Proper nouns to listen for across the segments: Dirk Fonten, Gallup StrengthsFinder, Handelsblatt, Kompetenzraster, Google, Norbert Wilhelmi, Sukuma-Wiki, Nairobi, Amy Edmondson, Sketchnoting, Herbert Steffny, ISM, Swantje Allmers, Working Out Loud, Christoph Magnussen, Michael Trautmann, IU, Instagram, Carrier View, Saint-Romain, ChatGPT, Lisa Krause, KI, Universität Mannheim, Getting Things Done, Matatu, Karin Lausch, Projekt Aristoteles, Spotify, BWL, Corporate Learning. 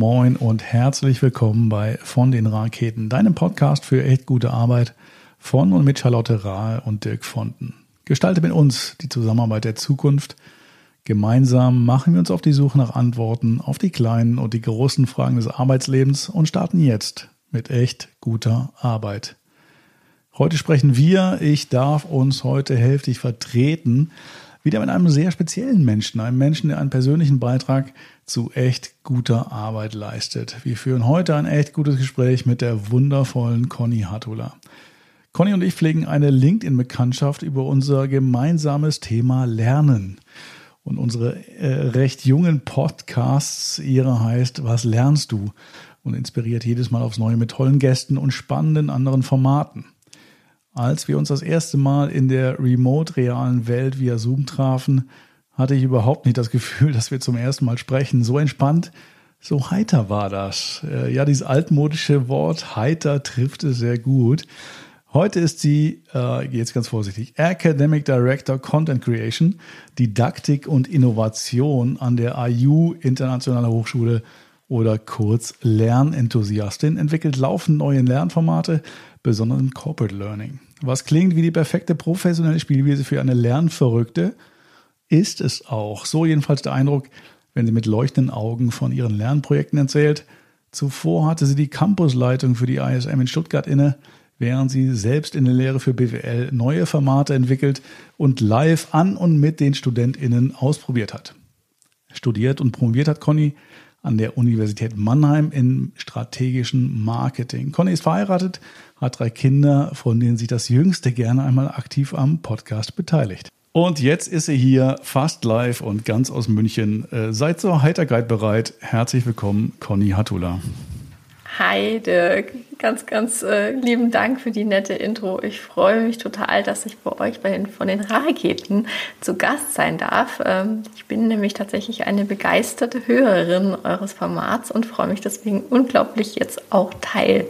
Moin und herzlich willkommen bei Von den Raketen, deinem Podcast für echt gute Arbeit von und mit Charlotte Rahe und Dirk Fonten. Gestalte mit uns die Zusammenarbeit der Zukunft. Gemeinsam machen wir uns auf die Suche nach Antworten auf die kleinen und die großen Fragen des Arbeitslebens und starten jetzt mit echt guter Arbeit. Heute sprechen wir, ich darf uns heute hälftig vertreten, wieder mit einem sehr speziellen Menschen. Einem Menschen, der einen persönlichen Beitrag zu echt guter Arbeit leistet. Wir führen heute ein echt gutes Gespräch mit der wundervollen Conny Hattula. Conny und ich pflegen eine LinkedIn-Bekanntschaft über unser gemeinsames Thema Lernen. Und unsere recht jungen Podcasts, ihre heißt Was lernst du? Und inspiriert jedes Mal aufs Neue mit tollen Gästen und spannenden anderen Formaten. Als wir uns das erste Mal in der remote-realen Welt via Zoom trafen, hatte ich überhaupt nicht das Gefühl, dass wir zum ersten Mal sprechen. So entspannt, so heiter war das. Ja, dieses altmodische Wort heiter trifft es sehr gut. Heute ist sie, jetzt ganz vorsichtig, Academic Director Content Creation, Didaktik und Innovation an der IU, Internationaler Hochschule, oder kurz Lernenthusiastin, entwickelt laufend neue Lernformate, besonders im Corporate Learning. Was klingt wie die perfekte professionelle Spielwiese für eine Lernverrückte, ist es auch. So jedenfalls der Eindruck, wenn sie mit leuchtenden Augen von ihren Lernprojekten erzählt. Zuvor hatte sie die Campusleitung für die ISM in Stuttgart inne, während sie selbst in der Lehre für BWL neue Formate entwickelt und live an und mit den StudentInnen ausprobiert hat. Studiert und promoviert hat Conny an der Universität Mannheim im strategischen Marketing. Conny ist verheiratet, hat 3 Kinder, von denen sich das Jüngste gerne einmal aktiv am Podcast beteiligt. Und jetzt ist sie hier, fast live und ganz aus München. Seid zur Heiterkeit bereit. Herzlich willkommen, Conny Hattula. Hi Dirk, ganz lieben Dank für die nette Intro. Ich freue mich total, dass ich bei euch bei den Von den Raketen zu Gast sein darf. Ich bin nämlich tatsächlich eine begeisterte Hörerin eures Formats und freue mich deswegen unglaublich, jetzt auch Teil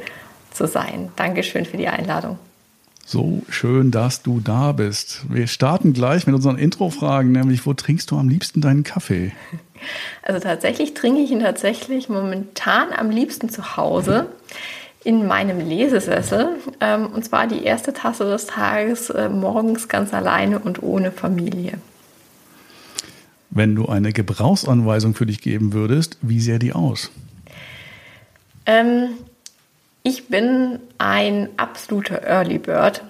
zu sein. Dankeschön für die Einladung. So schön, dass du da bist. Wir starten gleich mit unseren Intro-Fragen, nämlich wo trinkst du am liebsten deinen Kaffee? Also tatsächlich trinke ich ihn momentan am liebsten zu Hause in meinem Lesesessel. Und zwar die erste Tasse des Tages morgens ganz alleine und ohne Familie. Wenn du eine Gebrauchsanweisung für dich geben würdest, wie sähe die aus? Ich bin ein absoluter Early Bird.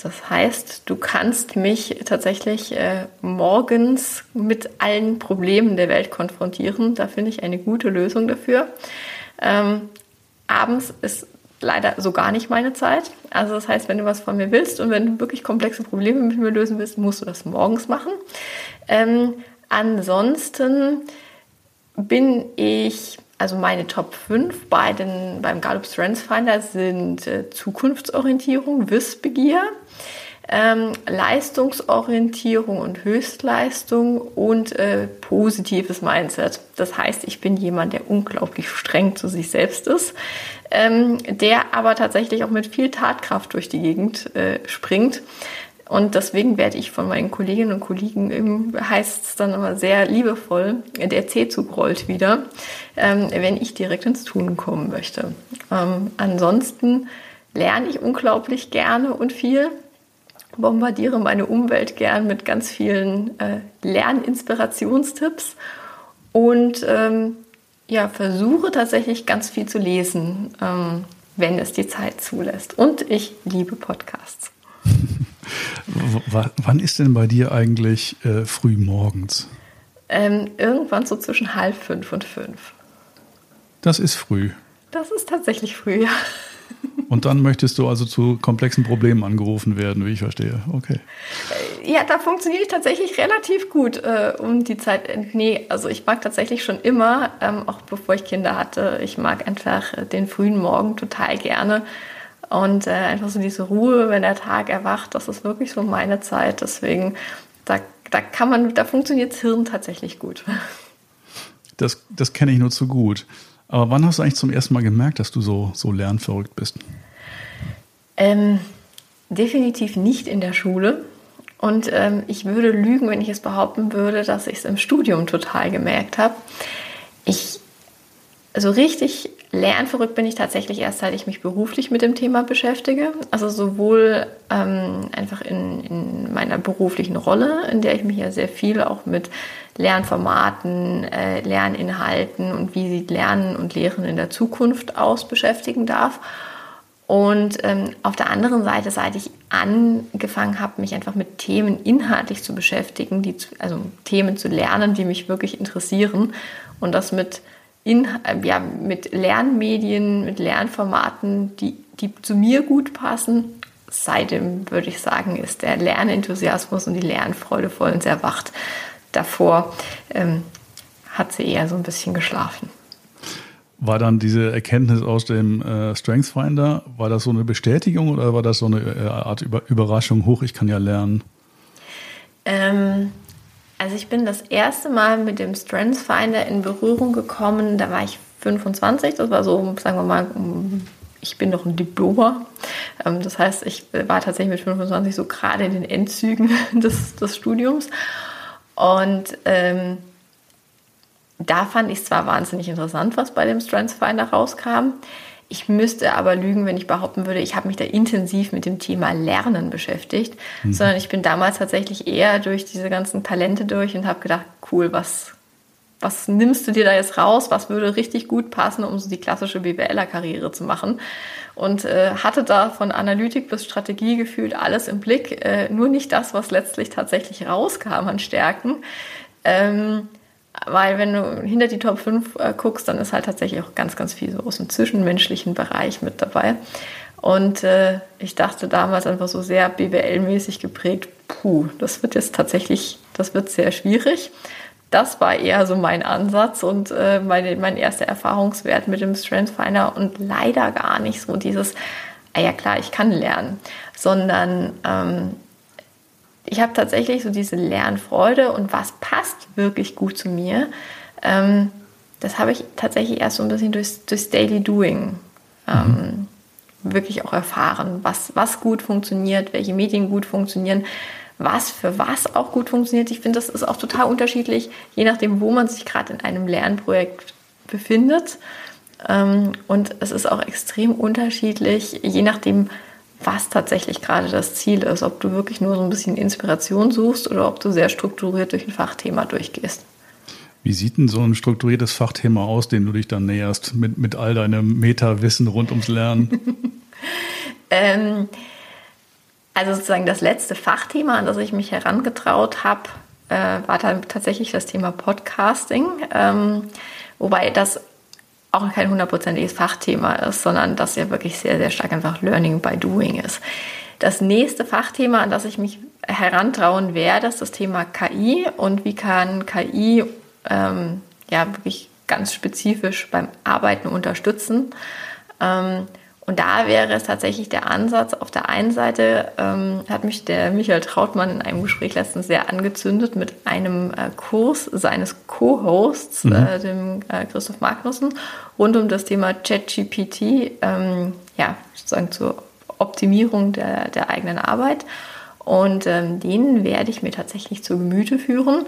Das heißt, du kannst mich tatsächlich morgens mit allen Problemen der Welt konfrontieren. Da finde ich eine gute Lösung dafür. Abends ist leider so gar nicht meine Zeit. Also das heißt, wenn du was von mir willst und wenn du wirklich komplexe Probleme mit mir lösen willst, musst du das morgens machen. Ansonsten bin ich... Also meine Top 5 beim Gallup StrengthsFinder sind Zukunftsorientierung, Wissbegier, Leistungsorientierung und Höchstleistung und positives Mindset. Das heißt, ich bin jemand, der unglaublich streng zu sich selbst ist, der aber tatsächlich auch mit viel Tatkraft durch die Gegend springt. Und deswegen werde ich von meinen Kolleginnen und Kollegen, heißt es dann immer sehr liebevoll, der C-Zug rollt wieder, wenn ich direkt ins Tun kommen möchte. Ansonsten lerne ich unglaublich gerne und viel, bombardiere meine Umwelt gern mit ganz vielen Lerninspirationstipps und versuche tatsächlich ganz viel zu lesen, wenn es die Zeit zulässt. Und ich liebe Podcasts. Wann ist denn bei dir eigentlich früh morgens? Irgendwann so zwischen 4:30 und 5:00. Das ist früh. Das ist tatsächlich früh, ja. Und dann möchtest du also zu komplexen Problemen angerufen werden, wie ich verstehe. Okay. Ja, da funktioniere ich tatsächlich relativ gut um die Zeit. Nee, also ich mag tatsächlich schon immer, auch bevor ich Kinder hatte, ich mag einfach den frühen Morgen total gerne. Und einfach so diese Ruhe, wenn der Tag erwacht, das ist wirklich so meine Zeit. Deswegen, da funktioniert das Hirn tatsächlich gut. Das kenne ich nur zu gut. Aber wann hast du eigentlich zum ersten Mal gemerkt, dass du so lernverrückt bist? Definitiv nicht in der Schule. Und ich würde lügen, wenn ich es behaupten würde, dass ich es im Studium total gemerkt habe. Also richtig lernverrückt bin ich tatsächlich erst, seit ich mich beruflich mit dem Thema beschäftige. Also sowohl einfach in meiner beruflichen Rolle, in der ich mich ja sehr viel auch mit Lernformaten, Lerninhalten und wie sieht Lernen und Lehren in der Zukunft aus beschäftigen darf. Und auf der anderen Seite, seit ich angefangen habe, mich einfach mit Themen inhaltlich zu beschäftigen, Themen zu lernen, die mich wirklich interessieren und das mit Lernmedien, mit Lernformaten, die zu mir gut passen. Seitdem würde ich sagen, ist der Lernenthusiasmus und die Lernfreude voll und sehr erwacht. Davor hat sie eher so ein bisschen geschlafen. War dann diese Erkenntnis aus dem StrengthsFinder, war das so eine Bestätigung oder war das so eine Art Überraschung? Hoch, ich kann ja lernen. Also ich bin das erste Mal mit dem StrengthsFinder in Berührung gekommen, da war ich 25, das war so, sagen wir mal, ich bin noch ein Diploma. Das heißt, ich war tatsächlich mit 25 so gerade in den Endzügen des Studiums. Und da fand ich es zwar wahnsinnig interessant, was bei dem StrengthsFinder rauskam. Ich müsste aber lügen, wenn ich behaupten würde, ich habe mich da intensiv mit dem Thema Lernen beschäftigt, sondern ich bin damals tatsächlich eher durch diese ganzen Talente durch und habe gedacht, cool, was nimmst du dir da jetzt raus, was würde richtig gut passen, um so die klassische BWLer-Karriere zu machen. Und hatte da von Analytik bis Strategie gefühlt alles im Blick, nur nicht das, was letztlich tatsächlich rauskam an Stärken. Weil wenn du hinter die Top 5 guckst, dann ist halt tatsächlich auch ganz, ganz viel so aus dem zwischenmenschlichen Bereich mit dabei. Und ich dachte damals einfach so sehr BWL-mäßig geprägt, das wird jetzt tatsächlich, das wird sehr schwierig. Das war eher so mein Ansatz und mein erster Erfahrungswert mit dem StrengthsFinder und leider gar nicht so dieses, ja klar, ich kann lernen, sondern ich habe tatsächlich so diese Lernfreude und was passt wirklich gut zu mir, das habe ich tatsächlich erst so ein bisschen durchs Daily Doing wirklich auch erfahren, was gut funktioniert, welche Medien gut funktionieren, was für was auch gut funktioniert. Ich finde, das ist auch total unterschiedlich, je nachdem, wo man sich gerade in einem Lernprojekt befindet. Und es ist auch extrem unterschiedlich, je nachdem, was tatsächlich gerade das Ziel ist, ob du wirklich nur so ein bisschen Inspiration suchst oder ob du sehr strukturiert durch ein Fachthema durchgehst. Wie sieht denn so ein strukturiertes Fachthema aus, dem du dich dann näherst, mit all deinem Meta-Wissen rund ums Lernen? Also sozusagen das letzte Fachthema, an das ich mich herangetraut habe, war dann tatsächlich das Thema Podcasting, wobei das auch kein hundertprozentiges Fachthema ist, sondern das ja wirklich sehr, sehr stark einfach Learning by Doing ist. Das nächste Fachthema, an das ich mich herantrauen werde, ist das Thema KI und wie kann KI wirklich ganz spezifisch beim Arbeiten unterstützen. Und da wäre es tatsächlich der Ansatz, auf der einen Seite hat mich der Michael Trautmann in einem Gespräch letztens sehr angezündet mit einem Kurs seines Co-Hosts, dem Christoph Magnussen, rund um das Thema ChatGPT, sozusagen zur Optimierung der eigenen Arbeit. Und den werde ich mir tatsächlich zu Gemüte führen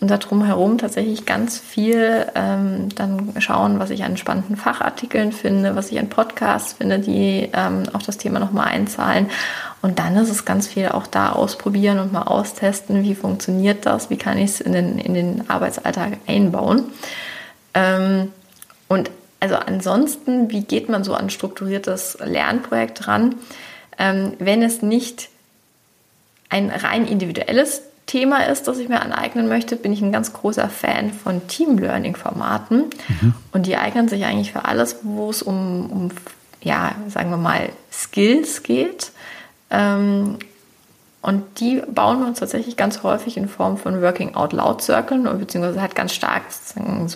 und darum herum tatsächlich ganz viel dann schauen, was ich an spannenden Fachartikeln finde, was ich an Podcasts finde, die auf das Thema nochmal einzahlen. Und dann ist es ganz viel auch da ausprobieren und mal austesten, wie funktioniert das, wie kann ich es in den Arbeitsalltag einbauen. Und also ansonsten, wie geht man so an strukturiertes Lernprojekt ran, wenn es nicht ein rein individuelles Thema ist, das ich mir aneignen möchte, bin ich ein ganz großer Fan von Team-Learning-Formaten. Und die eignen sich eigentlich für alles, wo es um sagen wir mal, Skills geht. Und die bauen wir uns tatsächlich ganz häufig in Form von Working Out Loud Cirkeln, beziehungsweise hat ganz stark eine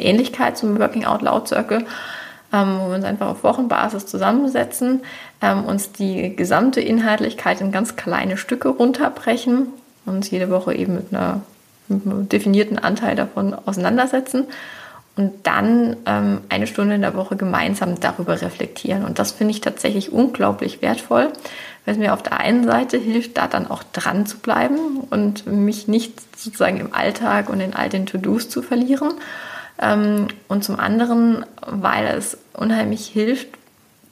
Ähnlichkeit zum Working Out Loud Circle, wo wir uns einfach auf Wochenbasis zusammensetzen, uns die gesamte Inhaltlichkeit in ganz kleine Stücke runterbrechen und uns jede Woche eben mit einem definierten Anteil davon auseinandersetzen und dann eine Stunde in der Woche gemeinsam darüber reflektieren. Und das finde ich tatsächlich unglaublich wertvoll, weil es mir auf der einen Seite hilft, da dann auch dran zu bleiben und mich nicht sozusagen im Alltag und in all den To-Dos zu verlieren. Und zum anderen, weil es unheimlich hilft,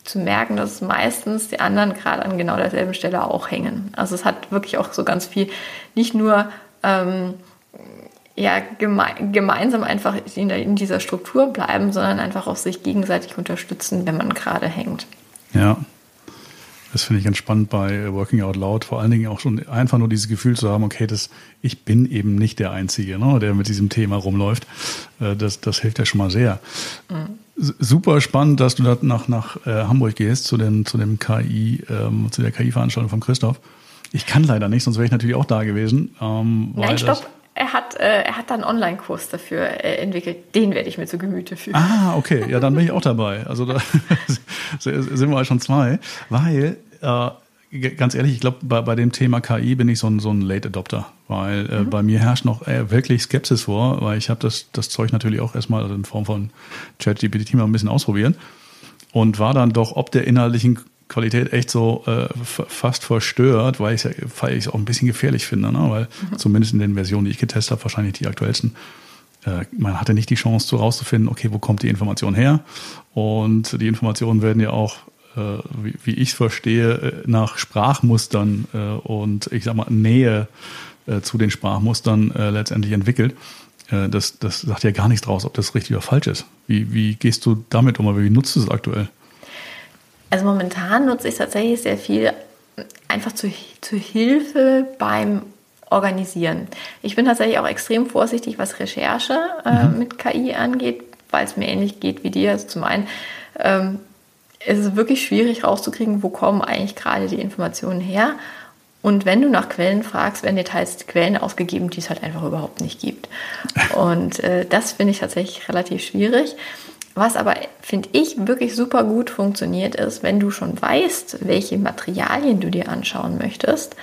zu merken, dass meistens die anderen gerade an genau derselben Stelle auch hängen. Also es hat wirklich auch so ganz viel, nicht nur gemeinsam einfach in dieser Struktur bleiben, sondern einfach auch sich gegenseitig unterstützen, wenn man gerade hängt. Ja, das finde ich ganz spannend bei Working Out Loud, vor allen Dingen auch schon einfach nur dieses Gefühl zu haben, okay, ich bin eben nicht der Einzige, ne, der mit diesem Thema rumläuft. Das hilft ja schon mal sehr. Mhm. Super spannend, dass du da nach Hamburg gehst zu der KI-Veranstaltung von Christoph. Ich kann leider nicht, sonst wäre ich natürlich auch da gewesen. Nein, stopp. Er hat dann einen Online-Kurs dafür entwickelt. Den werde ich mir zu Gemüte führen. Ah, okay. Ja, dann bin ich auch dabei. Also da sind wir schon zwei. Weil, ganz ehrlich, ich glaube, bei dem Thema KI bin ich so ein Late Adopter. Weil bei mir herrscht noch wirklich Skepsis vor. Weil ich habe das Zeug natürlich auch erstmal in Form von ChatGPT mal ein bisschen ausprobieren. Und war dann doch ob der inhaltlichen Qualität echt so fast verstört, weil ich es auch ein bisschen gefährlich finde, ne? Weil zumindest in den Versionen, die ich getestet habe, wahrscheinlich die aktuellsten, man hatte nicht die Chance rauszufinden, okay, wo kommt die Information her? Und die Informationen werden ja auch, wie ich es verstehe, nach Sprachmustern und ich sag mal Nähe zu den Sprachmustern letztendlich entwickelt. Das sagt ja gar nichts draus, ob das richtig oder falsch ist. Wie gehst du damit um? Wie nutzt du es aktuell? Also momentan nutze ich tatsächlich sehr viel einfach zur Hilfe beim Organisieren. Ich bin tatsächlich auch extrem vorsichtig, was Recherche mit KI angeht, weil es mir ähnlich geht wie dir. Also zum einen ist es wirklich schwierig rauszukriegen, wo kommen eigentlich gerade die Informationen her. Und wenn du nach Quellen fragst, werden dir teils Quellen ausgegeben, die es halt einfach überhaupt nicht gibt. Und das finde ich tatsächlich relativ schwierig. Was aber, finde ich, wirklich super gut funktioniert ist, wenn du schon weißt, welche Materialien du dir anschauen möchtest,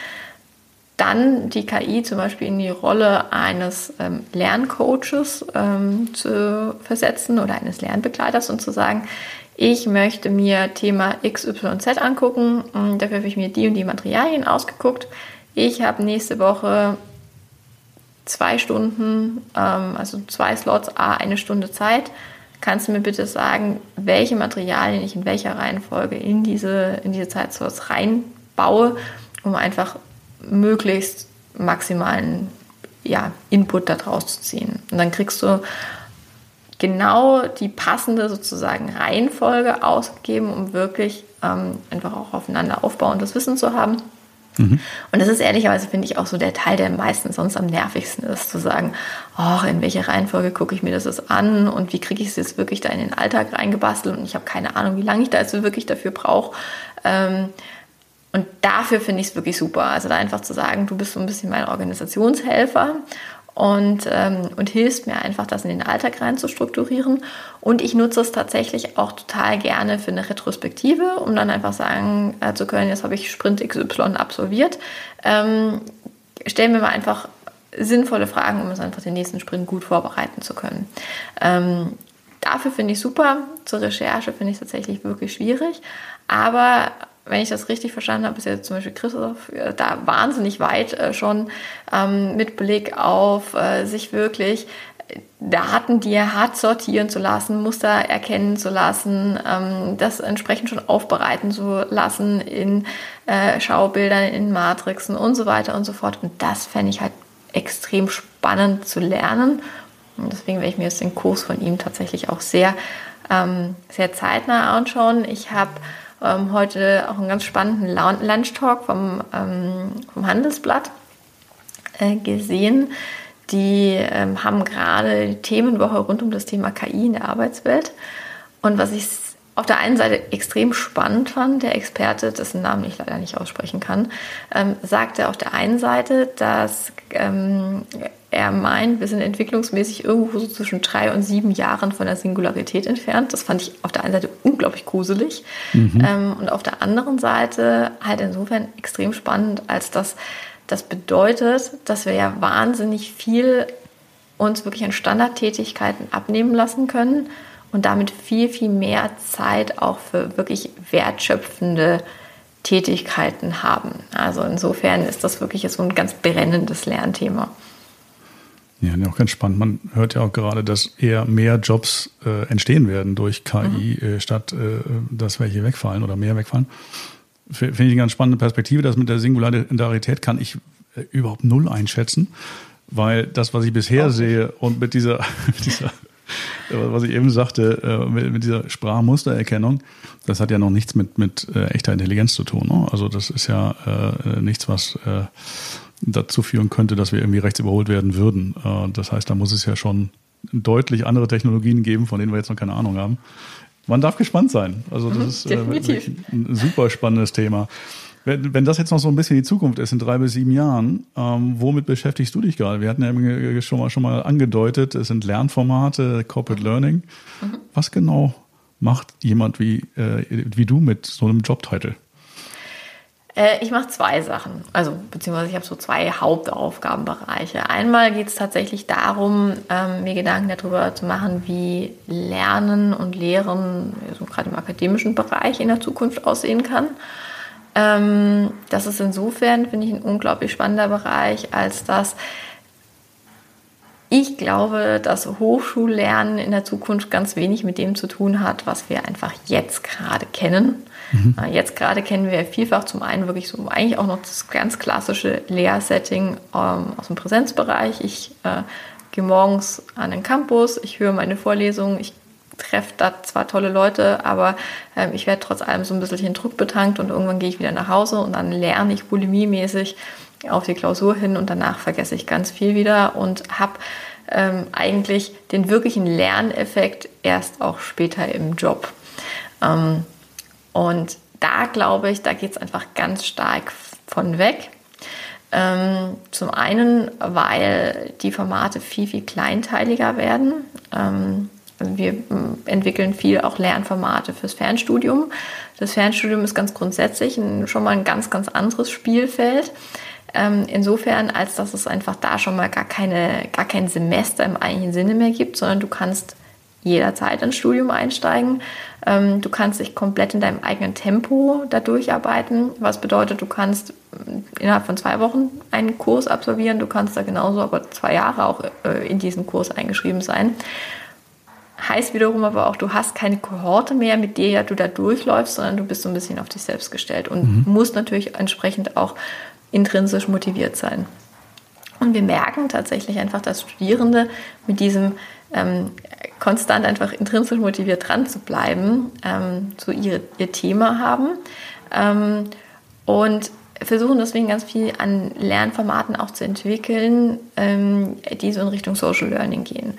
dann die KI zum Beispiel in die Rolle eines Lerncoaches zu versetzen oder eines Lernbegleiters und zu sagen, ich möchte mir Thema XYZ angucken, dafür habe ich mir die und die Materialien ausgeguckt, ich habe nächste Woche 2 Stunden, also 2 Slots, eine Stunde Zeit. Kannst du mir bitte sagen, welche Materialien ich in welcher Reihenfolge in diese Zeitslots reinbaue, um einfach möglichst maximalen Input da draus zu ziehen. Und dann kriegst du genau die passende sozusagen Reihenfolge ausgegeben, um wirklich einfach auch aufeinander aufbauendes Wissen zu haben. Mhm. Und das ist ehrlicherweise, finde ich, auch so der Teil, der meistens sonst am nervigsten ist, zu sagen, in welcher Reihenfolge gucke ich mir das jetzt an und wie kriege ich es jetzt wirklich da in den Alltag reingebastelt und ich habe keine Ahnung, wie lange ich da jetzt wirklich dafür brauche. Und dafür finde ich es wirklich super. Also da einfach zu sagen, du bist so ein bisschen mein Organisationshelfer und hilfst mir einfach, das in den Alltag rein zu strukturieren. Und ich nutze es tatsächlich auch total gerne für eine Retrospektive, um dann einfach sagen zu können, jetzt habe ich Sprint XY absolviert. Stell mir mal einfach sinnvolle Fragen, um uns einfach den nächsten Sprint gut vorbereiten zu können. Dafür finde ich super. Zur Recherche finde ich tatsächlich wirklich schwierig. Aber wenn ich das richtig verstanden habe, ist jetzt zum Beispiel Christoph da wahnsinnig weit schon mit Blick auf sich wirklich Daten, die er hat, sortieren zu lassen, Muster erkennen zu lassen, das entsprechend schon aufbereiten zu lassen in Schaubildern, in Matrixen und so weiter und so fort. Und das fände ich halt extrem spannend zu lernen. Und deswegen werde ich mir jetzt den Kurs von ihm tatsächlich auch sehr, sehr zeitnah anschauen. Ich habe heute auch einen ganz spannenden Lunch-Talk vom Handelsblatt gesehen. Die haben gerade die Themenwoche rund um das Thema KI in der Arbeitswelt. Und was ich auf der einen Seite extrem spannend fand, der Experte, dessen Namen ich leider nicht aussprechen kann, sagte auf der einen Seite, dass er meint, wir sind entwicklungsmäßig irgendwo so zwischen 3 und 7 Jahren von der Singularität entfernt. Das fand ich auf der einen Seite unglaublich gruselig. Mhm. Und auf der anderen Seite halt insofern extrem spannend, als dass das bedeutet, dass wir ja wahnsinnig viel uns wirklich an Standardtätigkeiten abnehmen lassen können und damit viel, viel mehr Zeit auch für wirklich wertschöpfende Tätigkeiten haben. Also insofern ist das wirklich so ein ganz brennendes Lernthema. Ja, auch ganz spannend. Man hört ja auch gerade, dass eher mehr Jobs entstehen werden durch KI, statt dass welche wegfallen oder mehr wegfallen. Finde ich eine ganz spannende Perspektive. Das mit der Singularität kann ich überhaupt null einschätzen, weil das, was ich bisher sehe und mit dieser was ich eben sagte, mit dieser Sprachmustererkennung, das hat ja noch nichts mit echter Intelligenz zu tun. Ne? Also das ist ja nichts, was dazu führen könnte, dass wir irgendwie rechts überholt werden würden. Das heißt, da muss es ja schon deutlich andere Technologien geben, von denen wir jetzt noch keine Ahnung haben. Man darf gespannt sein. Also das ist definitiv ein super spannendes Thema. Wenn das jetzt noch so ein bisschen die Zukunft ist, in 3 bis 7 Jahren, womit beschäftigst du dich gerade? Wir hatten ja eben schon mal angedeutet, es sind Lernformate, Corporate Learning. Mhm. Was genau macht jemand wie du mit so einem Jobtitel? Ich mache 2 Sachen, also beziehungsweise ich habe so 2 Hauptaufgabenbereiche. Einmal geht es tatsächlich darum, mir Gedanken darüber zu machen, wie Lernen und Lehren, also gerade im akademischen Bereich, in der Zukunft aussehen kann. Das ist insofern, finde ich, ein unglaublich spannender Bereich, als dass ich glaube, dass Hochschullernen in der Zukunft ganz wenig mit dem zu tun hat, was wir einfach jetzt gerade kennen. Mhm. Jetzt gerade kennen wir vielfach zum einen wirklich so eigentlich auch noch das ganz klassische Lehrsetting aus dem Präsenzbereich. Ich gehe morgens an den Campus, ich höre meine Vorlesungen, ich treffe da zwar tolle Leute, aber ich werde trotz allem so ein bisschen druckbetankt und irgendwann gehe ich wieder nach Hause und dann lerne ich bulimiemäßig auf die Klausur hin und danach vergesse ich ganz viel wieder und habe eigentlich den wirklichen Lerneffekt erst auch später im Job. Und da glaube ich, da geht es einfach ganz stark von weg. Zum einen, weil die Formate viel, viel kleinteiliger werden. Also wir entwickeln viel auch Lernformate fürs Fernstudium. Das Fernstudium ist ganz grundsätzlich schon mal ein ganz, ganz anderes Spielfeld. Insofern, als dass es einfach da schon mal gar kein Semester im eigentlichen Sinne mehr gibt, sondern du kannst jederzeit ins Studium einsteigen. Du kannst dich komplett in deinem eigenen Tempo da durcharbeiten, was bedeutet, du kannst innerhalb von 2 Wochen einen Kurs absolvieren, du kannst da genauso aber 2 Jahre auch in diesen Kurs eingeschrieben sein. Heißt wiederum aber auch, du hast keine Kohorte mehr, mit der du da durchläufst, sondern du bist so ein bisschen auf dich selbst gestellt und musst natürlich entsprechend auch intrinsisch motiviert sein. Und wir merken tatsächlich einfach, dass Studierende mit diesem konstant einfach intrinsisch motiviert dran zu bleiben, so ihr Thema haben und versuchen deswegen ganz viel an Lernformaten auch zu entwickeln, die so in Richtung Social Learning gehen.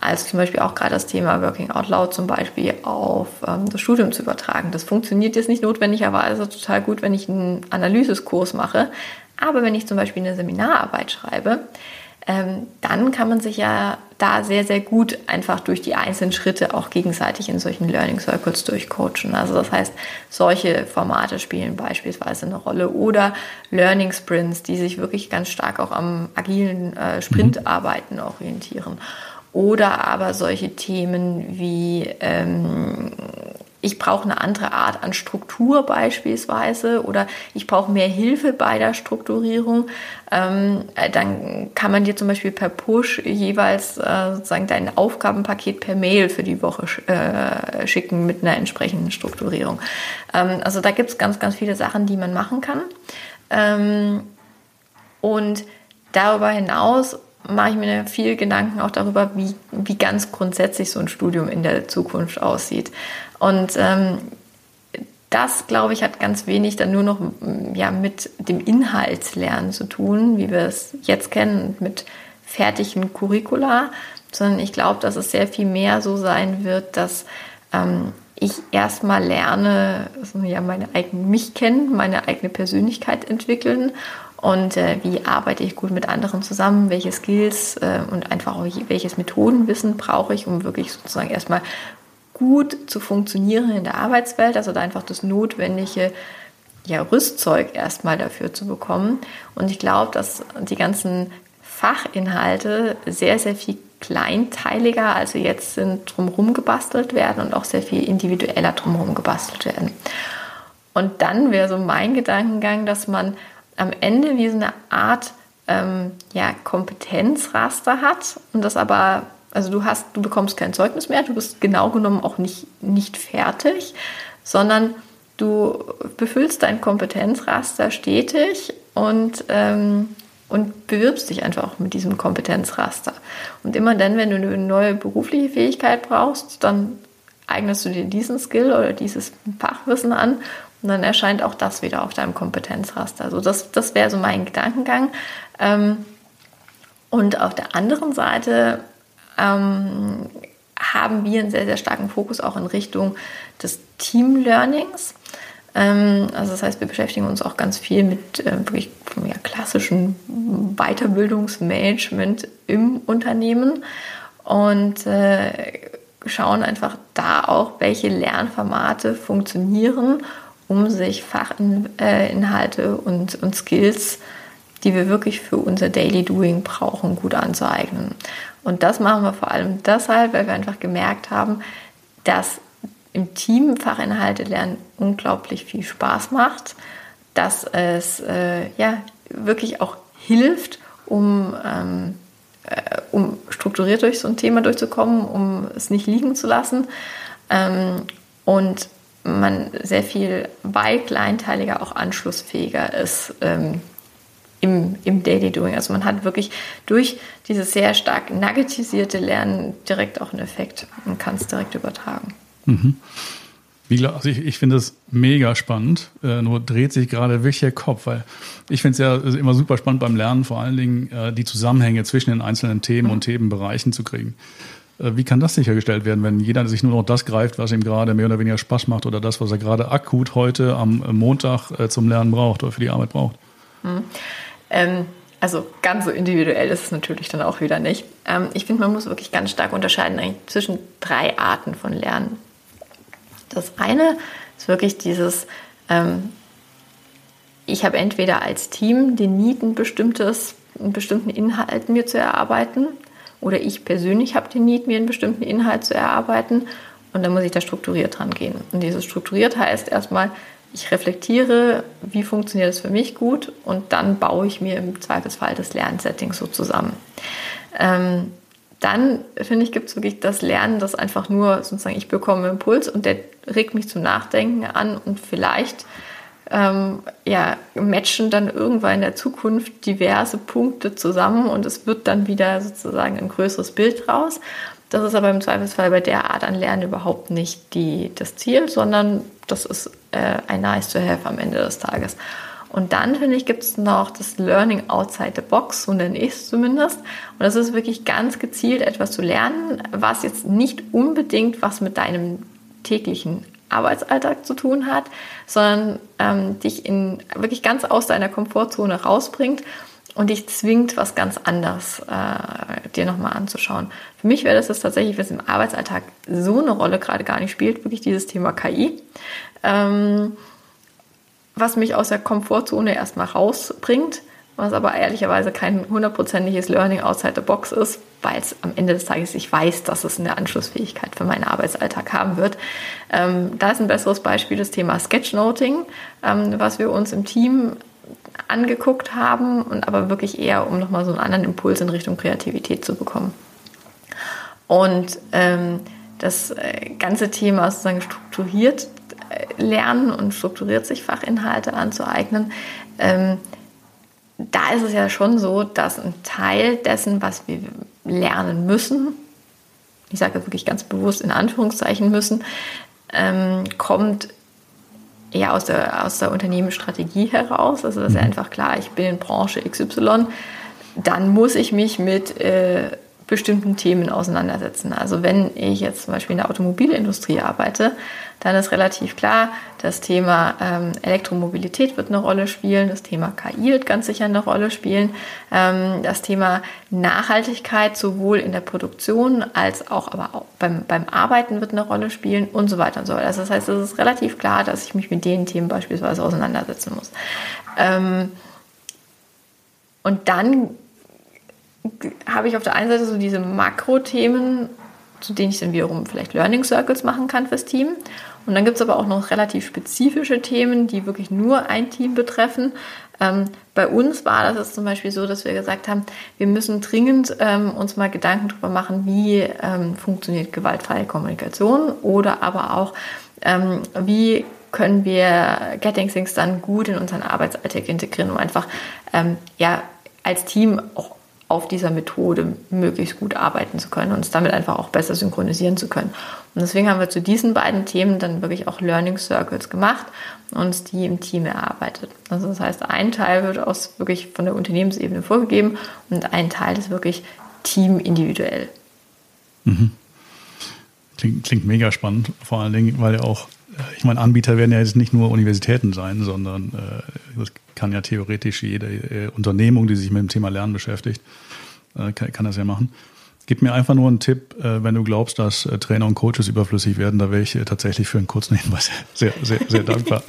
Also zum Beispiel auch gerade das Thema Working Out Loud zum Beispiel auf das Studium zu übertragen. Das funktioniert jetzt nicht notwendigerweise total gut, wenn ich einen Analyseskurs mache, aber wenn ich zum Beispiel eine Seminararbeit schreibe, dann kann man sich ja da sehr, sehr gut einfach durch die einzelnen Schritte auch gegenseitig in solchen Learning Circles durchcoachen. Also das heißt, solche Formate spielen beispielsweise eine Rolle oder Learning Sprints, die sich wirklich ganz stark auch am agilen Sprintarbeiten orientieren. Oder aber solche Themen wie ich brauche eine andere Art an Struktur beispielsweise oder ich brauche mehr Hilfe bei der Strukturierung, dann kann man dir zum Beispiel per Push jeweils sozusagen dein Aufgabenpaket per Mail für die Woche schicken mit einer entsprechenden Strukturierung. Also da gibt es ganz, ganz viele Sachen, die man machen kann. Und darüber hinaus mache ich mir viel Gedanken auch darüber, wie ganz grundsätzlich so ein Studium in der Zukunft aussieht. Und das, glaube ich, hat ganz wenig dann nur noch mit dem Inhaltslernen zu tun, wie wir es jetzt kennen, mit fertigen Curricula, sondern ich glaube, dass es sehr viel mehr so sein wird, dass ich erstmal lerne, also mich kennen, meine eigene Persönlichkeit entwickeln. Und wie arbeite ich gut mit anderen zusammen, welche Skills und einfach auch welches Methodenwissen brauche ich, um wirklich sozusagen erstmal gut zu funktionieren in der Arbeitswelt, also da einfach das notwendige Rüstzeug erstmal dafür zu bekommen. Und ich glaube, dass die ganzen Fachinhalte sehr, sehr viel kleinteiliger, als sie jetzt sind, drumherum gebastelt werden und auch sehr viel individueller drumherum gebastelt werden. Und dann wäre so mein Gedankengang, dass man am Ende wie so eine Art Kompetenzraster hat und das aber, also du bekommst kein Zeugnis mehr, du bist genau genommen auch nicht fertig, sondern du befüllst dein Kompetenzraster stetig und bewirbst dich einfach auch mit diesem Kompetenzraster. Und immer dann, wenn du eine neue berufliche Fähigkeit brauchst, dann eignest du dir diesen Skill oder dieses Fachwissen an und dann erscheint auch das wieder auf deinem Kompetenzraster. Also das wäre so mein Gedankengang. Und auf der anderen Seite haben wir einen sehr, sehr starken Fokus auch in Richtung des Team-Learnings. Also das heißt, wir beschäftigen uns auch ganz viel mit wirklich klassischen Weiterbildungsmanagement im Unternehmen und schauen einfach da auch, welche Lernformate funktionieren, um sich Fachinhalte und Skills, die wir wirklich für unser Daily Doing brauchen, gut anzueignen. Und das machen wir vor allem deshalb, weil wir einfach gemerkt haben, dass im Team Fachinhalte lernen unglaublich viel Spaß macht, dass es wirklich auch hilft, um strukturiert durch so ein Thema durchzukommen, um es nicht liegen zu lassen, und man sehr viel weit kleinteiliger auch anschlussfähiger ist im Daily Doing. Also man hat wirklich durch dieses sehr stark nuggetisierte Lernen direkt auch einen Effekt und kann es direkt übertragen. Mhm. Also ich finde es mega spannend, nur dreht sich gerade wirklich der Kopf, weil ich finde es ja immer super spannend beim Lernen, vor allen Dingen die Zusammenhänge zwischen den einzelnen Themen und Themenbereichen zu kriegen. Wie kann das sichergestellt werden, wenn jeder sich nur noch das greift, was ihm gerade mehr oder weniger Spaß macht oder das, was er gerade akut heute am Montag zum Lernen braucht oder für die Arbeit braucht? Mhm. Also ganz so individuell ist es natürlich dann auch wieder nicht. Ich finde, man muss wirklich ganz stark unterscheiden eigentlich zwischen drei Arten von Lernen. Das eine ist wirklich dieses, ich habe entweder als Team den Need, einen bestimmten Inhalt mir zu erarbeiten, oder ich persönlich habe den Need, mir einen bestimmten Inhalt zu erarbeiten, und dann muss ich da strukturiert dran gehen. Und dieses strukturiert heißt erstmal, ich reflektiere, wie funktioniert das für mich gut, und dann baue ich mir im Zweifelsfall das Lernsetting so zusammen. Dann, finde ich, gibt es wirklich das Lernen, das einfach nur sozusagen, ich bekomme einen Impuls und der regt mich zum Nachdenken an und vielleicht matchen dann irgendwann in der Zukunft diverse Punkte zusammen und es wird dann wieder sozusagen ein größeres Bild raus. Das ist aber im Zweifelsfall bei der Art an Lernen überhaupt nicht das Ziel, sondern das ist ein nice to have am Ende des Tages. Und dann, finde ich, gibt es noch das Learning Outside the Box, so nenne ich es zumindest. Und das ist wirklich ganz gezielt, etwas zu lernen, was jetzt nicht unbedingt was mit deinem täglichen Arbeitsalltag zu tun hat, sondern dich wirklich ganz aus deiner Komfortzone rausbringt und dich zwingt, was ganz anderes dir nochmal anzuschauen. Für mich wäre das jetzt tatsächlich, was im Arbeitsalltag so eine Rolle gerade gar nicht spielt, wirklich dieses Thema KI. Was mich aus der Komfortzone erstmal rausbringt, was aber ehrlicherweise kein hundertprozentiges Learning outside the box ist, weil es am Ende des Tages, ich weiß, dass es eine Anschlussfähigkeit für meinen Arbeitsalltag haben wird. Da ist ein besseres Beispiel das Thema Sketchnoting, was wir uns im Team angeguckt haben, und aber wirklich eher, um nochmal so einen anderen Impuls in Richtung Kreativität zu bekommen. Und das ganze Thema sozusagen strukturiert lernen und strukturiert sich Fachinhalte anzueignen, da ist es ja schon so, dass ein Teil dessen, was wir lernen müssen, ich sage wirklich ganz bewusst in Anführungszeichen müssen, kommt eher aus der Unternehmensstrategie heraus. Also das ist ja einfach klar, ich bin in Branche XY, dann muss ich mich mit bestimmten Themen auseinandersetzen. Also wenn ich jetzt zum Beispiel in der Automobilindustrie arbeite, dann ist relativ klar, das Thema Elektromobilität wird eine Rolle spielen, das Thema KI wird ganz sicher eine Rolle spielen, das Thema Nachhaltigkeit sowohl in der Produktion als auch aber auch beim Arbeiten wird eine Rolle spielen und so weiter und so weiter. Also das heißt, es ist relativ klar, dass ich mich mit den Themen beispielsweise auseinandersetzen muss. Und dann habe ich auf der einen Seite so diese Makrothemen, zu denen ich dann wiederum vielleicht Learning Circles machen kann fürs Team. Und dann gibt es aber auch noch relativ spezifische Themen, die wirklich nur ein Team betreffen, Bei uns war das jetzt zum Beispiel so, dass wir gesagt haben, wir müssen dringend uns mal Gedanken darüber machen, wie funktioniert gewaltfreie Kommunikation oder aber auch, wie können wir Getting Things Done gut in unseren Arbeitsalltag integrieren, um einfach als Team auch auf dieser Methode möglichst gut arbeiten zu können und uns damit einfach auch besser synchronisieren zu können. Und deswegen haben wir zu diesen beiden Themen dann wirklich auch Learning Circles gemacht und die im Team erarbeitet. Also das heißt, ein Teil wird aus wirklich von der Unternehmensebene vorgegeben und ein Teil ist wirklich teamindividuell. Mhm. Klingt mega spannend, vor allen Dingen, weil ja auch, ich meine, Anbieter werden ja jetzt nicht nur Universitäten sein, sondern das kann ja theoretisch jede Unternehmung, die sich mit dem Thema Lernen beschäftigt, kann das ja machen. Gib mir einfach nur einen Tipp, wenn du glaubst, dass Trainer und Coaches überflüssig werden, da wäre ich tatsächlich für einen kurzen Hinweis sehr, sehr, sehr dankbar.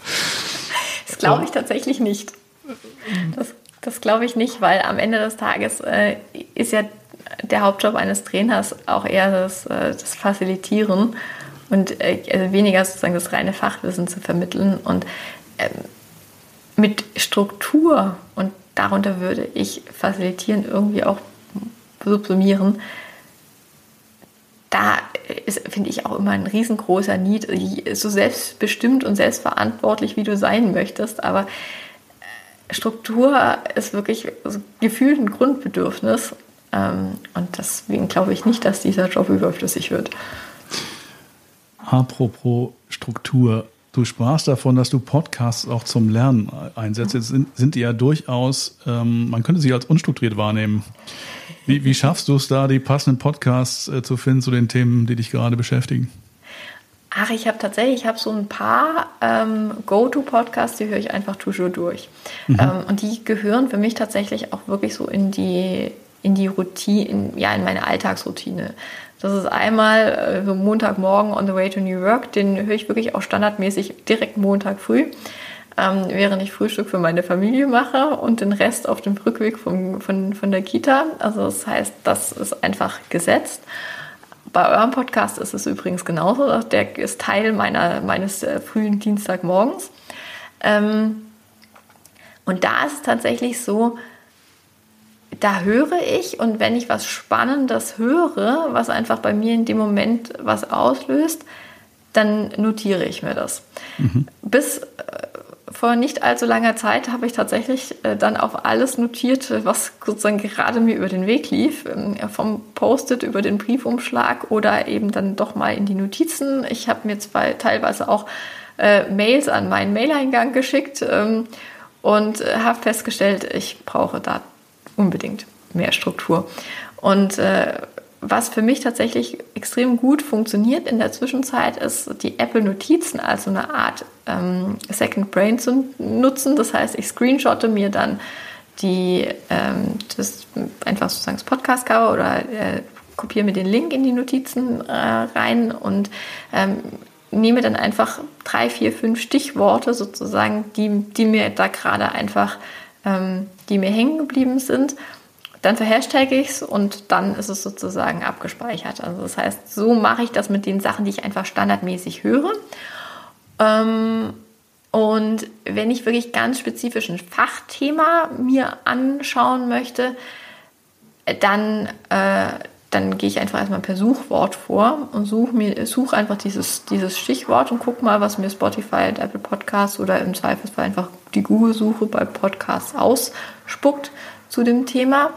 Das glaube ich tatsächlich nicht. Das glaube ich nicht, weil am Ende des Tages ist ja der Hauptjob eines Trainers auch eher das Facilitieren und weniger sozusagen das reine Fachwissen zu vermitteln. Und mit Struktur, und darunter würde ich Facilitieren irgendwie auch subsumieren, da ist, finde ich, auch immer ein riesengroßer Need, so selbstbestimmt und selbstverantwortlich, wie du sein möchtest, aber Struktur ist wirklich also gefühlt ein Grundbedürfnis, und deswegen glaube ich nicht, dass dieser Job überflüssig wird. Apropos Struktur, du sprachst davon, dass du Podcasts auch zum Lernen einsetzt. Jetzt sind die ja durchaus, man könnte sie als unstrukturiert wahrnehmen. Wie schaffst du es da, die passenden Podcasts zu finden zu den Themen, die dich gerade beschäftigen? Ach, ich habe so ein paar Go-To-Podcasts, die höre ich einfach toujours durch. Mhm. Und die gehören für mich tatsächlich auch wirklich so in die Routine, in meine Alltagsroutine. Das ist einmal Montagmorgen on the way to New Work, den höre ich wirklich auch standardmäßig direkt Montag früh, während ich Frühstück für meine Familie mache und den Rest auf dem Rückweg von der Kita. Also das heißt, das ist einfach gesetzt. Bei eurem Podcast ist es übrigens genauso. Der ist Teil meines frühen Dienstagmorgens. Und da ist es tatsächlich so, da höre ich, und wenn ich was Spannendes höre, was einfach bei mir in dem Moment was auslöst, dann notiere ich mir das. Mhm. Bis vor nicht allzu langer Zeit habe ich tatsächlich dann auf alles notiert, was sozusagen gerade mir über den Weg lief, vom Post-it über den Briefumschlag oder eben dann doch mal in die Notizen. Ich habe mir teilweise auch Mails an meinen Maileingang geschickt und habe festgestellt, ich brauche da unbedingt mehr Struktur. Und was für mich tatsächlich extrem gut funktioniert in der Zwischenzeit, ist, die Apple-Notizen als so eine Art Second Brain zu nutzen. Das heißt, ich screenshotte mir dann einfach sozusagen das Podcast-Cover oder kopiere mir den Link in die Notizen rein und nehme dann einfach 3, 4, 5 Stichworte sozusagen, die mir da gerade einfach die mir hängen geblieben sind, dann verhashtagge ich es und dann ist es sozusagen abgespeichert. Also das heißt, so mache ich das mit den Sachen, die ich einfach standardmäßig höre. Und wenn ich wirklich ganz spezifisch ein Fachthema mir anschauen möchte, dann gehe ich einfach erstmal per Suchwort vor und suche einfach dieses Stichwort und gucke mal, was mir Spotify und Apple Podcasts oder im Zweifelsfall einfach die Google-Suche bei Podcasts ausspuckt zu dem Thema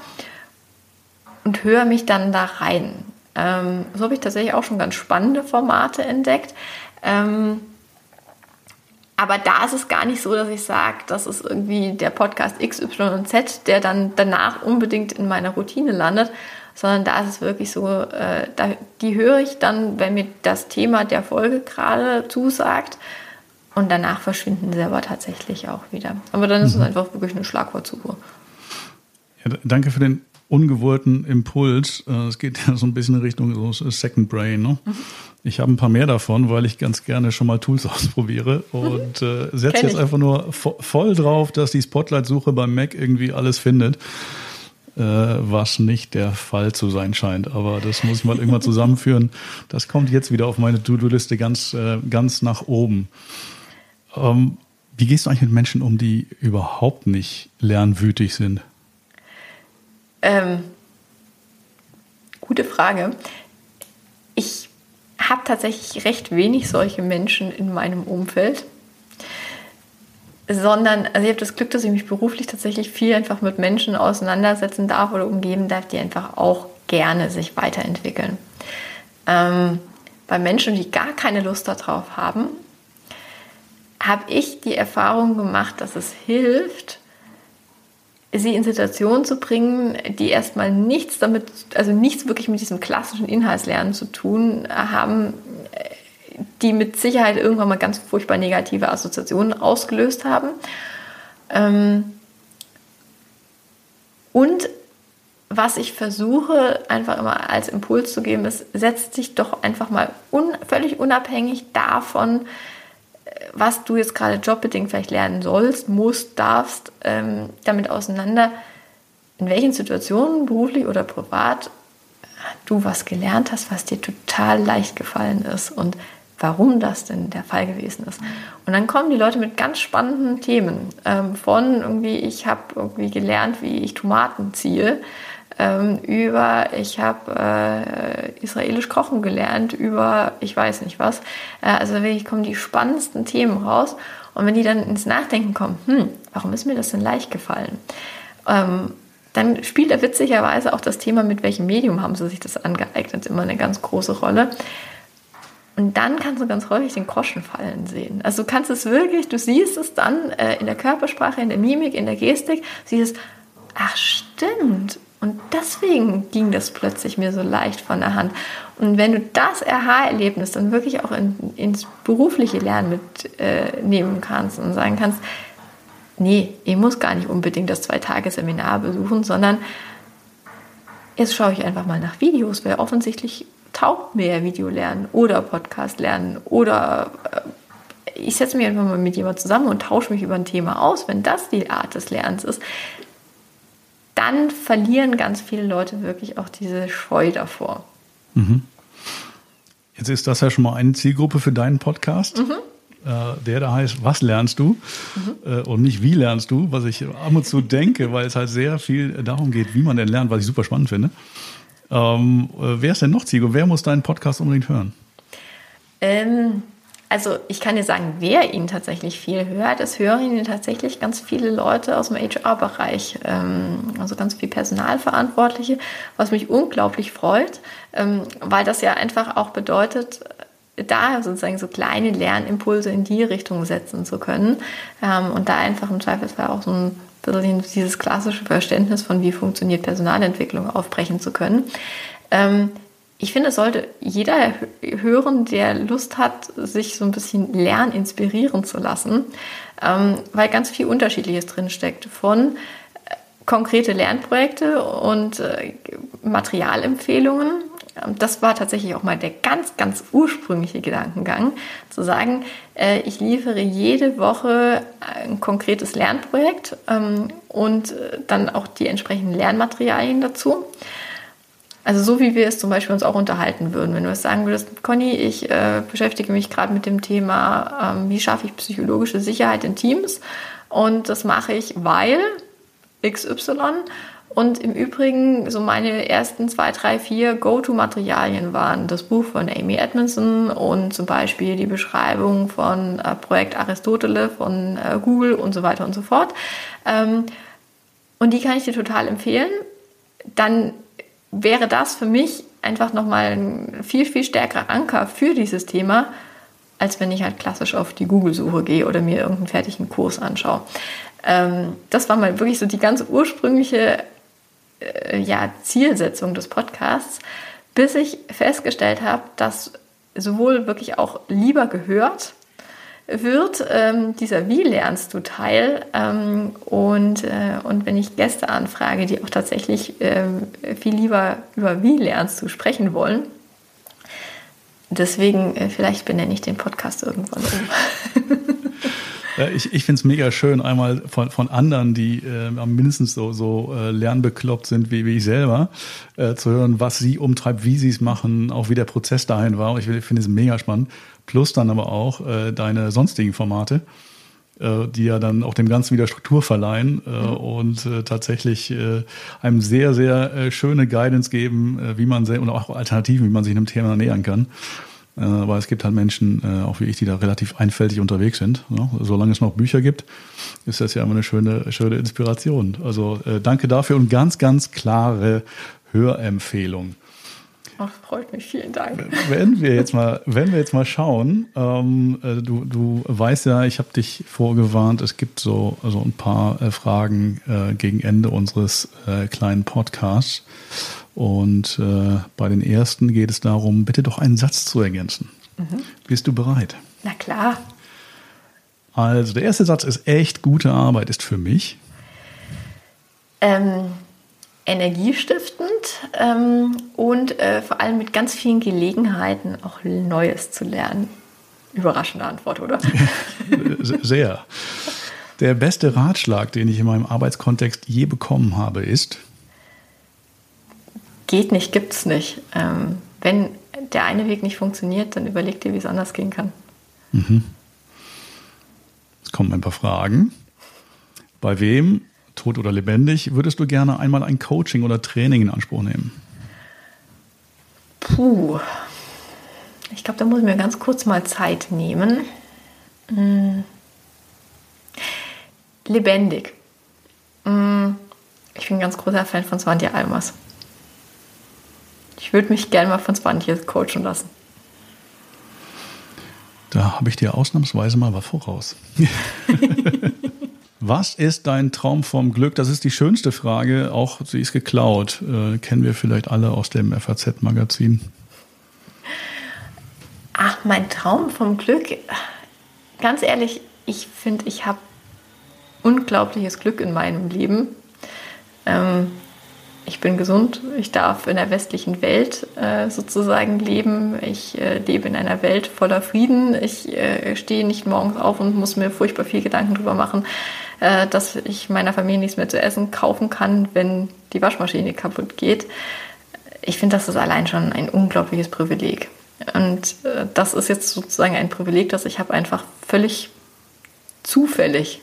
und höre mich dann da rein. So habe ich tatsächlich auch schon ganz spannende Formate entdeckt. Aber da ist es gar nicht so, dass ich sage, das ist irgendwie der Podcast XYZ, der dann danach unbedingt in meiner Routine landet, sondern da ist es wirklich so, die höre ich dann, wenn mir das Thema der Folge gerade zusagt, und danach verschwinden sie aber tatsächlich auch wieder. Aber dann ist es einfach wirklich eine Schlagwortsuche. Ja, danke für den ungewollten Impuls. Es geht ja so ein bisschen in Richtung so Second Brain. Ne? Mhm. Ich habe ein paar mehr davon, weil ich ganz gerne schon mal Tools ausprobiere und setze jetzt einfach nur voll drauf, dass die Spotlight-Suche beim Mac irgendwie alles findet, was nicht der Fall zu sein scheint. Aber das muss ich mal irgendwann zusammenführen. Das kommt jetzt wieder auf meine To-Do-Liste ganz nach oben. Wie gehst du eigentlich mit Menschen um, die überhaupt nicht lernwütig sind? Gute Frage. Ich habe tatsächlich recht wenig solche Menschen in meinem Umfeld, sondern also ich habe das Glück, dass ich mich beruflich tatsächlich viel einfach mit Menschen auseinandersetzen darf oder umgeben darf, die einfach auch gerne sich weiterentwickeln. Bei Menschen, die gar keine Lust darauf haben, habe ich die Erfahrung gemacht, dass es hilft, sie in Situationen zu bringen, die erstmal nichts damit, also nichts wirklich mit diesem klassischen Inhaltslernen zu tun haben, die mit Sicherheit irgendwann mal ganz furchtbar negative Assoziationen ausgelöst haben. Und was ich versuche, einfach immer als Impuls zu geben, ist, setzt dich doch einfach mal völlig unabhängig davon, was du jetzt gerade jobbedingt vielleicht lernen sollst, musst, darfst, damit auseinander, in welchen Situationen, beruflich oder privat, du was gelernt hast, was dir total leicht gefallen ist und warum das denn der Fall gewesen ist. Und dann kommen die Leute mit ganz spannenden Themen. Von irgendwie, ich habe irgendwie gelernt, wie ich Tomaten ziehe, über, ich habe israelisch kochen gelernt, über, ich weiß nicht was. Also wirklich kommen die spannendsten Themen raus. Und wenn die dann ins Nachdenken kommen, warum ist mir das denn leicht gefallen? Dann spielt da witzigerweise auch das Thema, mit welchem Medium haben sie sich das angeeignet, immer eine ganz große Rolle. Und dann kannst du ganz häufig den Groschen fallen sehen. Also du kannst es wirklich, du siehst es dann in der Körpersprache, in der Mimik, in der Gestik, siehst es, ach stimmt, und deswegen ging das plötzlich mir so leicht von der Hand. Und wenn du das Aha-Erlebnis dann wirklich auch ins berufliche Lernen mitnehmen kannst und sagen kannst, nee, ich muss gar nicht unbedingt das 2-Tage-Seminar besuchen, sondern jetzt schaue ich einfach mal nach Videos, weil offensichtlich taugt mir Video lernen oder Podcast lernen oder ich setze mich einfach mal mit jemandem zusammen und tausche mich über ein Thema aus, wenn das die Art des Lernens ist. Dann verlieren ganz viele Leute wirklich auch diese Scheu davor. Mhm. Jetzt ist das ja schon mal eine Zielgruppe für deinen Podcast. Mhm. Der da heißt, was lernst du? Mhm. Und nicht, wie lernst du? Was ich ab und zu denke, weil es halt sehr viel darum geht, wie man denn lernt, was ich super spannend finde. Wer ist denn noch Zielgruppe? Wer muss deinen Podcast unbedingt hören? Also ich kann dir sagen, wer ihn tatsächlich viel hört, es hören ihn tatsächlich ganz viele Leute aus dem HR-Bereich, also ganz viele Personalverantwortliche, was mich unglaublich freut, weil das ja einfach auch bedeutet, da sozusagen so kleine Lernimpulse in die Richtung setzen zu können und da einfach im Zweifelsfall auch so ein bisschen dieses klassische Verständnis von wie funktioniert Personalentwicklung aufbrechen zu können. Ich finde, es sollte jeder hören, der Lust hat, sich so ein bisschen Lernen inspirieren zu lassen, weil ganz viel Unterschiedliches drinsteckt von konkrete Lernprojekte und Materialempfehlungen. Das war tatsächlich auch mal der ganz, ganz ursprüngliche Gedankengang, zu sagen, ich liefere jede Woche ein konkretes Lernprojekt und dann auch die entsprechenden Lernmaterialien dazu. Also so wie wir es zum Beispiel uns auch unterhalten würden, wenn du es sagen würdest, Conny, ich beschäftige mich gerade mit dem Thema, wie schaffe ich psychologische Sicherheit in Teams und das mache ich, weil XY. Und im Übrigen, so meine ersten 2, 3, 4 Go-To-Materialien waren das Buch von Amy Edmondson und zum Beispiel die Beschreibung von Projekt Aristoteles von Google und so weiter und so fort. Und die kann ich dir total empfehlen. Dann wäre das für mich einfach nochmal ein viel, viel stärkerer Anker für dieses Thema, als wenn ich halt klassisch auf die Google-Suche gehe oder mir irgendeinen fertigen Kurs anschaue. Das war mal wirklich so die ganz ursprüngliche Zielsetzung des Podcasts, bis ich festgestellt habe, dass sowohl wirklich auch lieber gehört wird, dieser Wie lernst du Teil und wenn ich Gäste anfrage, die auch tatsächlich viel lieber über Wie lernst du sprechen wollen. Deswegen, vielleicht benenne ich den Podcast irgendwann um. Ich finde es mega schön, einmal von anderen, die mindestens so lernbekloppt sind wie ich selber, zu hören, was sie umtreibt, wie sie es machen, auch wie der Prozess dahin war. Ich finde es mega spannend. Plus dann aber auch deine sonstigen Formate, die ja dann auch dem Ganzen wieder Struktur verleihen und tatsächlich einem sehr, sehr schöne Guidance geben, wie man und auch Alternativen, wie man sich einem Thema nähern kann. Aber es gibt halt Menschen, auch wie ich, die da relativ einfältig unterwegs sind. Solange es noch Bücher gibt, ist das ja immer eine schöne Inspiration. Also danke dafür und ganz, ganz klare Hörempfehlung. Ach, freut mich, vielen Dank. Wenn wir jetzt mal schauen, du weißt ja, ich habe dich vorgewarnt, es gibt so ein paar Fragen gegen Ende unseres kleinen Podcasts. Und bei den ersten geht es darum, bitte doch einen Satz zu ergänzen. Mhm. Bist du bereit? Na klar. Also der erste Satz ist echt gute Arbeit, ist für mich. Energiestiftend und vor allem mit ganz vielen Gelegenheiten auch Neues zu lernen. Überraschende Antwort, oder? Sehr. Der beste Ratschlag, den ich in meinem Arbeitskontext je bekommen habe, ist? Geht nicht, gibt's nicht. Wenn der eine Weg nicht funktioniert, dann überleg dir, wie es anders gehen kann. Mhm. Es kommen ein paar Fragen. Bei wem? Tot oder lebendig, würdest du gerne einmal ein Coaching oder Training in Anspruch nehmen? Puh, ich glaube, da muss ich mir ganz kurz mal Zeit nehmen. Lebendig. Ich bin ein ganz großer Fan von Swantje Allmers. Ich würde mich gerne mal von Swantje coachen lassen. Da habe ich dir ausnahmsweise mal was voraus. Was ist dein Traum vom Glück? Das ist die schönste Frage, auch sie ist geklaut. Kennen wir vielleicht alle aus dem FAZ-Magazin. Ach, mein Traum vom Glück? Ganz ehrlich, ich finde, ich habe unglaubliches Glück in meinem Leben. Ich bin gesund, ich darf in der westlichen Welt sozusagen leben. Ich lebe in einer Welt voller Frieden. Ich stehe nicht morgens auf und muss mir furchtbar viel Gedanken drüber machen, dass ich meiner Familie nichts mehr zu essen kaufen kann, wenn die Waschmaschine kaputt geht. Ich finde, das ist allein schon ein unglaubliches Privileg. Und das ist jetzt sozusagen ein Privileg, das ich habe einfach völlig zufällig,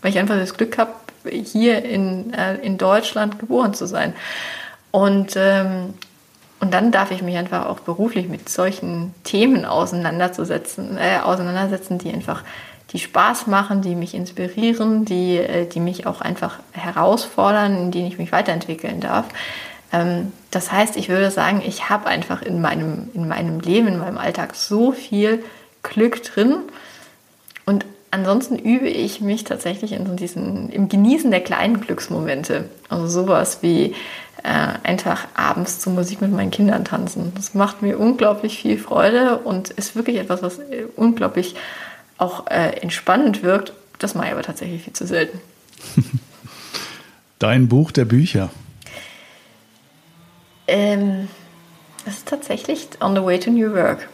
weil ich einfach das Glück habe, hier in Deutschland geboren zu sein. Und dann darf ich mich einfach auch beruflich mit solchen Themen auseinandersetzen, die Spaß machen, die mich inspirieren, die mich auch einfach herausfordern, in denen ich mich weiterentwickeln darf. Das heißt, ich würde sagen, ich habe einfach in meinem Leben, in meinem Alltag so viel Glück drin. Und ansonsten übe ich mich tatsächlich im Genießen der kleinen Glücksmomente. Also sowas wie einfach abends zur Musik mit meinen Kindern tanzen. Das macht mir unglaublich viel Freude und ist wirklich etwas, was unglaublich auch entspannend wirkt. Das mache ich aber tatsächlich viel zu selten. Dein Buch der Bücher? Das ist tatsächlich On the Way to New Work.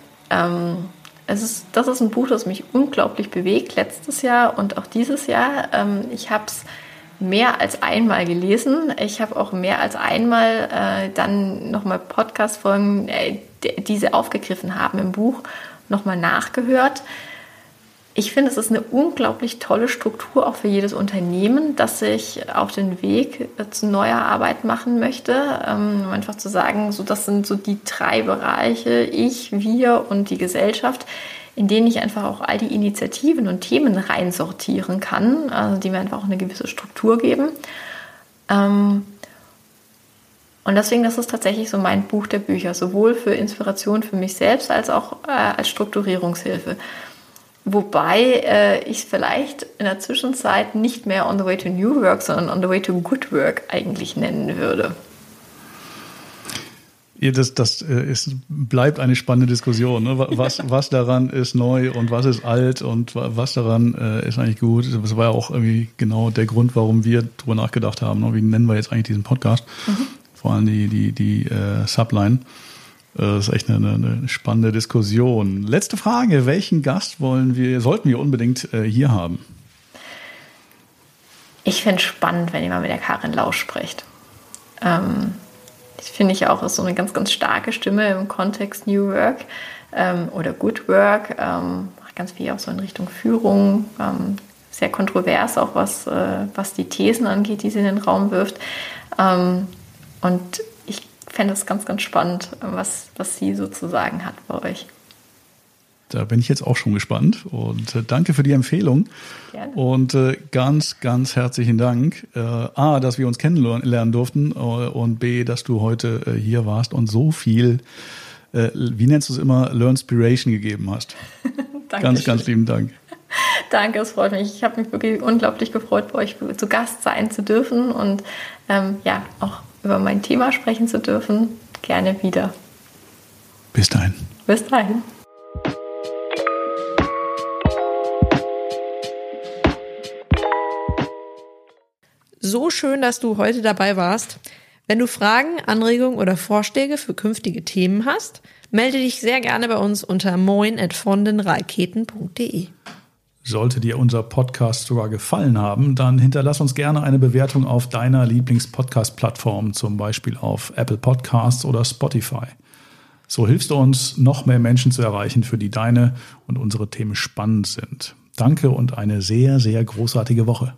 Das ist ein Buch, das mich unglaublich bewegt, letztes Jahr und auch dieses Jahr. Ich habe es mehr als einmal gelesen. Ich habe auch mehr als einmal dann nochmal Podcast-Folgen, die sie aufgegriffen haben im Buch, nochmal nachgehört. Ich finde, es ist eine unglaublich tolle Struktur auch für jedes Unternehmen, das sich auf den Weg zu neuer Arbeit machen möchte. Um einfach zu sagen, so, das sind so die drei Bereiche, ich, wir und die Gesellschaft, in denen ich einfach auch all die Initiativen und Themen reinsortieren kann, also die mir einfach auch eine gewisse Struktur geben. Und deswegen, das ist tatsächlich so mein Buch der Bücher, sowohl für Inspiration für mich selbst als auch als Strukturierungshilfe. Wobei ich vielleicht in der Zwischenzeit nicht mehr On the Way to New Work, sondern On the Way to Good Work eigentlich nennen würde. Das bleibt eine spannende Diskussion. Ne? Was daran ist neu und was ist alt und was daran ist eigentlich gut. Das war ja auch irgendwie genau der Grund, warum wir drüber nachgedacht haben. Ne? Wie nennen wir jetzt eigentlich diesen Podcast? Mhm. Vor allem die Subline. Das ist echt eine spannende Diskussion. Letzte Frage, welchen Gast sollten wir unbedingt hier haben? Ich finde es spannend, wenn jemand mit der Karin Lausch spricht. Das finde ich auch, ist so eine ganz, ganz starke Stimme im Kontext New Work oder Good Work. Macht ganz viel auch so in Richtung Führung. sehr kontrovers, auch was die Thesen angeht, die sie in den Raum wirft. Und ich fände es ganz, ganz spannend, was sie sozusagen hat bei euch. Da bin ich jetzt auch schon gespannt und danke für die Empfehlung. Gerne. Und ganz, ganz herzlichen Dank. A, dass wir uns kennenlernen durften und B, dass du heute hier warst und so viel, wie nennst du es immer, Learnspiration gegeben hast. Dankeschön. Ganz, ganz lieben Dank. Danke, es freut mich. Ich habe mich wirklich unglaublich gefreut, bei euch zu Gast sein zu dürfen und auch über mein Thema sprechen zu dürfen. Gerne wieder. Bis dahin. Bis dahin. So schön, dass du heute dabei warst. Wenn du Fragen, Anregungen oder Vorschläge für künftige Themen hast, melde dich sehr gerne bei uns unter moin@fondenraketen.de. Sollte dir unser Podcast sogar gefallen haben, dann hinterlass uns gerne eine Bewertung auf deiner Lieblings-Podcast-Plattform, zum Beispiel auf Apple Podcasts oder Spotify. So hilfst du uns, noch mehr Menschen zu erreichen, für die deine und unsere Themen spannend sind. Danke und eine sehr, sehr großartige Woche.